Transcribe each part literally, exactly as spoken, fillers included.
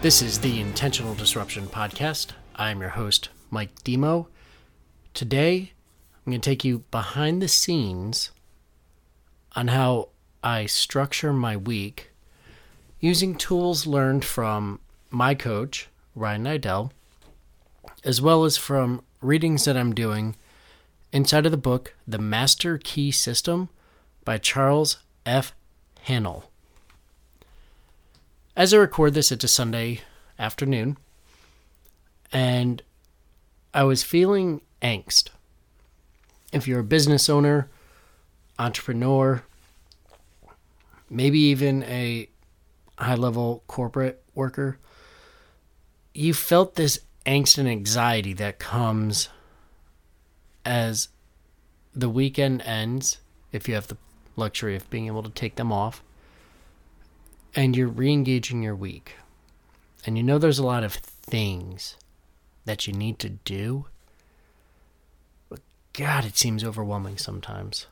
This is the Intentional Disruption Podcast. I'm your host, Mike Demo. Today, I'm going to take you behind the scenes on how I structure my week using tools learned from my coach, Ryan Nidell, as well as from readings that I'm doing inside of the book, The Master Key System by Charles F. Haanel. As I record this, it's a Sunday afternoon, and I was feeling angst. If you're a business owner, entrepreneur, maybe even a high-level corporate worker, you felt this angst and anxiety that comes as the weekend ends, if you have the luxury of being able to take them off, and you're re-engaging your week. And you know there's a lot of things that you need to do, but God, it seems overwhelming sometimes.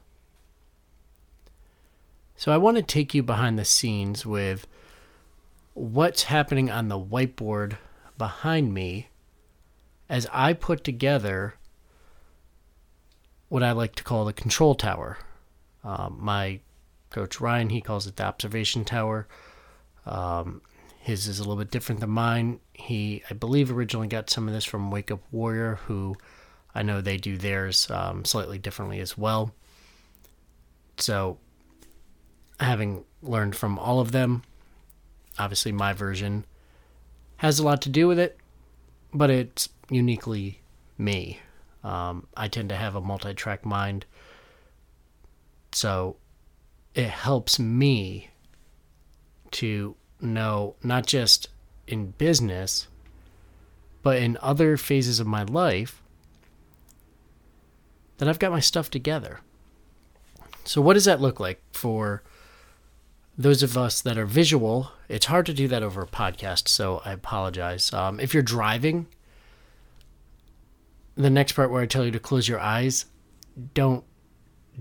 So I want to take you behind the scenes with what's happening on the whiteboard behind me as I put together what I like to call the control tower. Uh, my coach Ryan, he calls it the observation tower. Um, his is a little bit different than mine. He, I believe, originally got some of this from Wake Up Warrior, who I know they do theirs um, slightly differently as well. So, having learned from all of them, obviously my version has a lot to do with it, but it's uniquely me. Um, I tend to have a multi-track mind, so it helps me to know not just in business, but in other phases of my life that I've got my stuff together. So what does that look like for those of us that are visual? It's hard to do that over a podcast, so I apologize. Um, if you're driving, the next part where I tell you to close your eyes, don't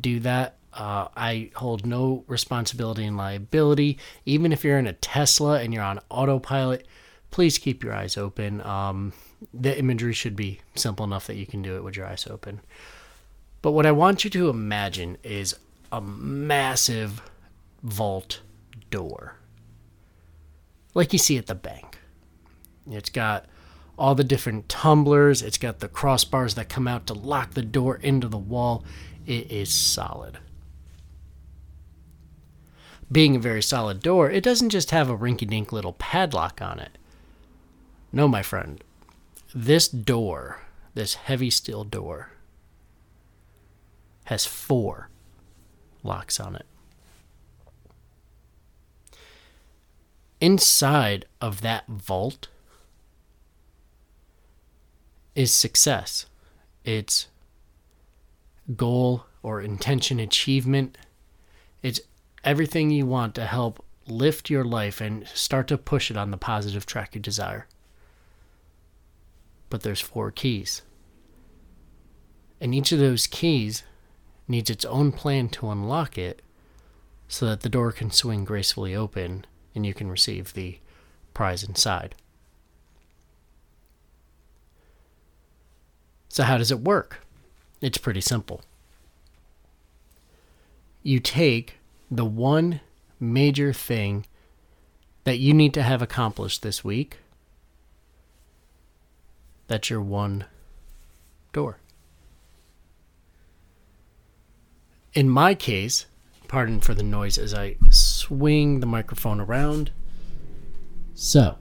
do that. Uh, I hold no responsibility and liability. Even if you're in a Tesla and you're on autopilot, please keep your eyes open. Um, the imagery should be simple enough that you can do it with your eyes open. But what I want you to imagine is a massive vault door, like you see at the bank. It's got all the different tumblers. It's got the crossbars that come out to lock the door into the wall. It is solid. Being a very solid door, it doesn't just have a rinky-dink little padlock on it. No, my friend. This door, this heavy steel door, has four locks on it. Inside of that vault is success. It's goal or intention achievement. It's everything you want to help lift your life and start to push it on the positive track you desire. But there's four keys. And each of those keys needs its own plan to unlock it so that the door can swing gracefully open and you can receive the prize inside. So how does it work? It's pretty simple. You take the one major thing that you need to have accomplished this week. That's your one door. In my case, pardon for the noise as I swing the microphone around. So,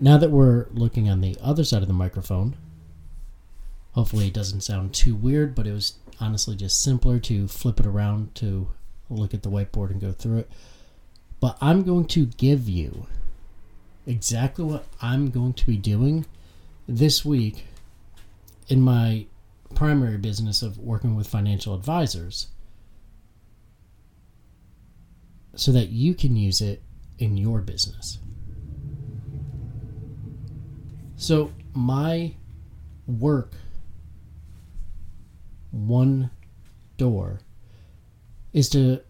now that we're looking on the other side of the microphone, hopefully it doesn't sound too weird, but it was honestly just simpler to flip it around to look at the whiteboard and go through it. But I'm going to give you exactly what I'm going to be doing this week in my primary business of working with financial advisors so that you can use it in your business. So my work one door is to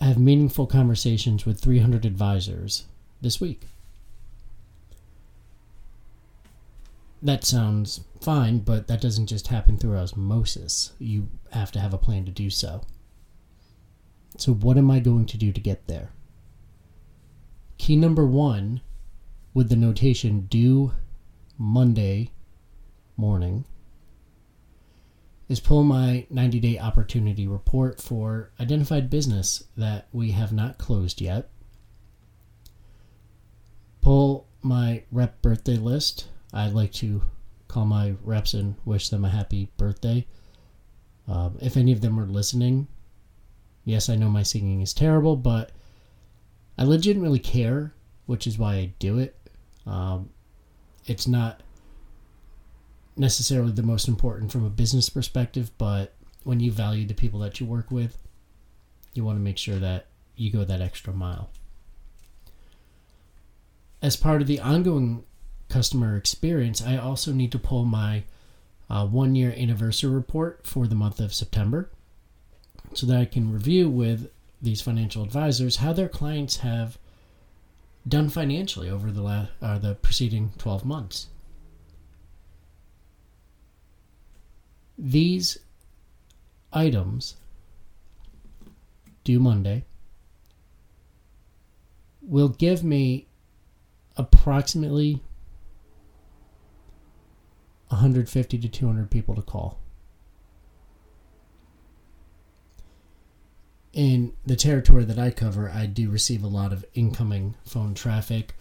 have meaningful conversations with three hundred advisors this week. That sounds fine, but that doesn't just happen through osmosis. You have to have a plan to do so. So what am I going to do to get there? Key number one, with the notation due Monday morning, is pull my ninety-day opportunity report for identified business that we have not closed yet. Pull my rep birthday list. I'd like to call my reps and wish them a happy birthday. Um, if any of them are listening, yes, I know my singing is terrible, but I legitimately care, which is why I do it. Um, it's not necessarily the most important from a business perspective, but when you value the people that you work with, you want to make sure that you go that extra mile. As part of the ongoing customer experience, I also need to pull my uh, one-year anniversary report for the month of September so that I can review with these financial advisors how their clients have done financially over the, la- uh, the preceding twelve months. These items due Monday will give me approximately one hundred fifty to two hundred people to call. In the territory that I cover, I do receive a lot of incoming phone traffic.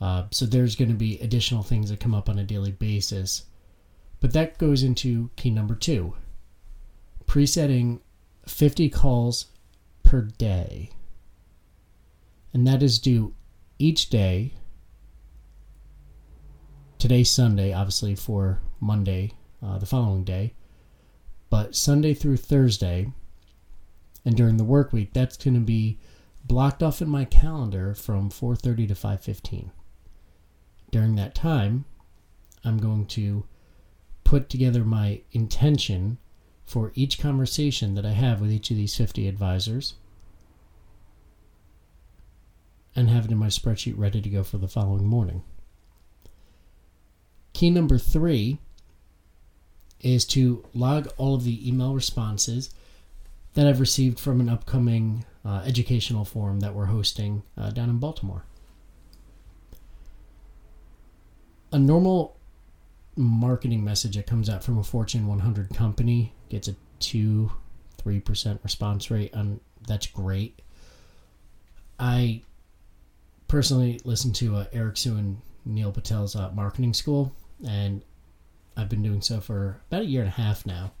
Uh, so there's going to be additional things that come up on a daily basis. But that goes into key number two, presetting fifty calls per day. And that is due each day. Today's Sunday, obviously, for Monday, uh, the following day. But Sunday through Thursday, and during the work week, that's going to be blocked off in my calendar from four thirty to five fifteen. During that time, I'm going to put together my intention for each conversation that I have with each of these fifty advisors and have it in my spreadsheet ready to go for the following morning. Key number three is to log all of the email responses that I've received from an upcoming uh, educational forum that we're hosting uh, down in Baltimore. A normal marketing message that comes out from a Fortune one hundred company gets a two to three percent response rate, and that's great. I personally listen to uh, Eric Siu and Neil Patel's uh, marketing school, and I've been doing so for about a year and a half now.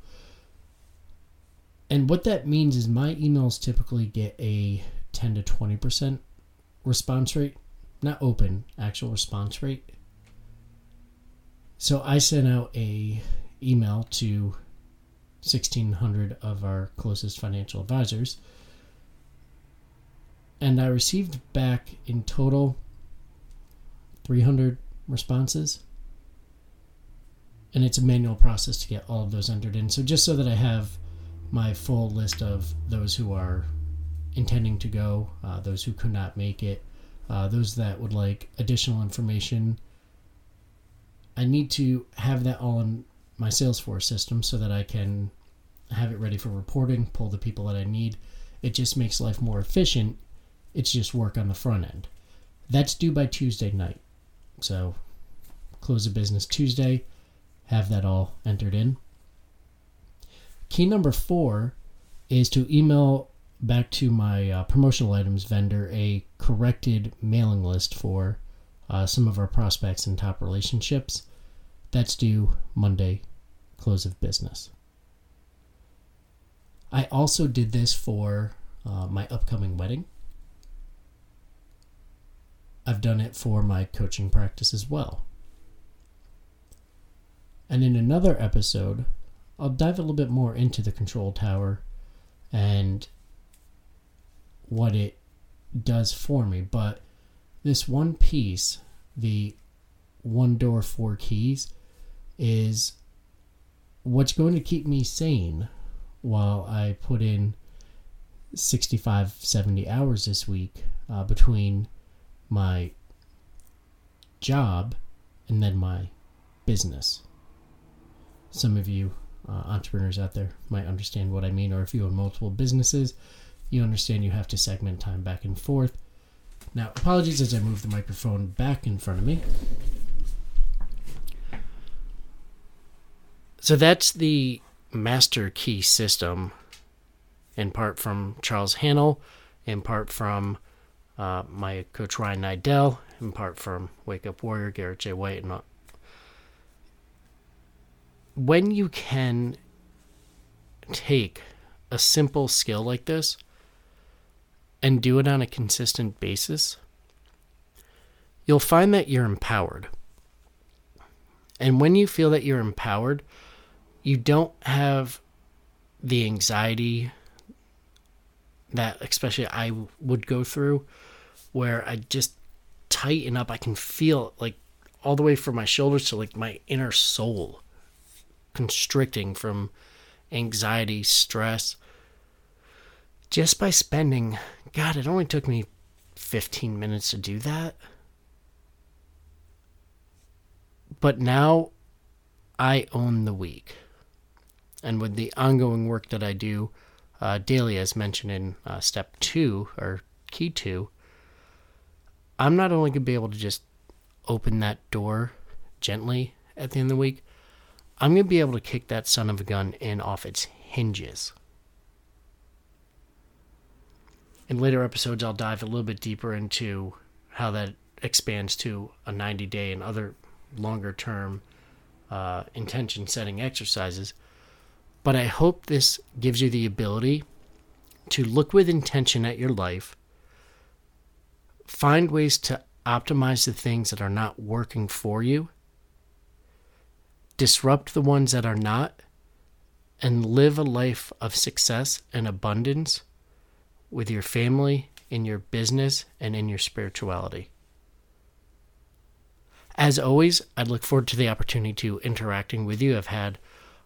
And what that means is my emails typically get a ten to twenty percent response rate, not open, actual response rate. So I sent out a email to sixteen hundred of our closest financial advisors, and I received back in total three hundred responses, and it's a manual process to get all of those entered in. So just so that I have my full list of those who are intending to go, uh, those who could not make it, uh, those that would like additional information, I need to have that all in my Salesforce system so that I can have it ready for reporting, pull the people that I need. It just makes life more efficient. It's just work on the front end. That's due by Tuesday night. So close of business Tuesday, have that all entered in. Key number four is to email back to my uh, promotional items vendor a corrected mailing list for uh, some of our prospects and top relationships. That's due Monday, close of business. I also did this for uh, my upcoming wedding. I've done it for my coaching practice as well. And in another episode, I'll dive a little bit more into the control tower and what it does for me. But this one piece, the one door, four keys, is what's going to keep me sane while I put in sixty-five, seventy hours this week uh, between my job and then my business. Some of you uh, entrepreneurs out there might understand what I mean, or if you own multiple businesses, you understand you have to segment time back and forth. Now, apologies as I move the microphone back in front of me. So that's the Master Key System, in part from Charles Haanel, in part from uh, my coach Ryan Nidell, in part from Wake Up Warrior, Garrett J. White. And all. When you can take a simple skill like this and do it on a consistent basis, you'll find that you're empowered. And when you feel that you're empowered, you don't have the anxiety that especially I would go through, where I just tighten up. I can feel like all the way from my shoulders to like my inner soul constricting from anxiety, stress, just by spending, God, it only took me fifteen minutes to do that. But now I own the week. And with the ongoing work that I do uh, daily, as mentioned in uh, step two, or key two, I'm not only going to be able to just open that door gently at the end of the week, I'm going to be able to kick that son of a gun in off its hinges. In later episodes, I'll dive a little bit deeper into how that expands to a ninety-day and other longer-term uh, intention-setting exercises. But I hope this gives you the ability to look with intention at your life, find ways to optimize the things that are not working for you, disrupt the ones that are not, and live a life of success and abundance with your family, in your business, and in your spirituality. As always, I look forward to the opportunity to interacting with you. I've had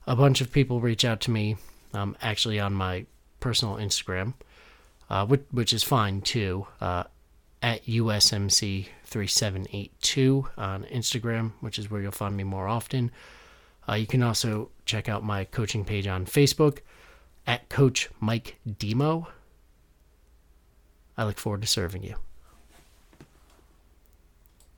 a bunch of people reach out to me, um, actually on my personal Instagram, uh, which, which is fine too, uh, at U S M C three seven eight two on Instagram, which is where you'll find me more often. Uh, you can also check out my coaching page on Facebook, at CoachMikeDemo. I look forward to serving you.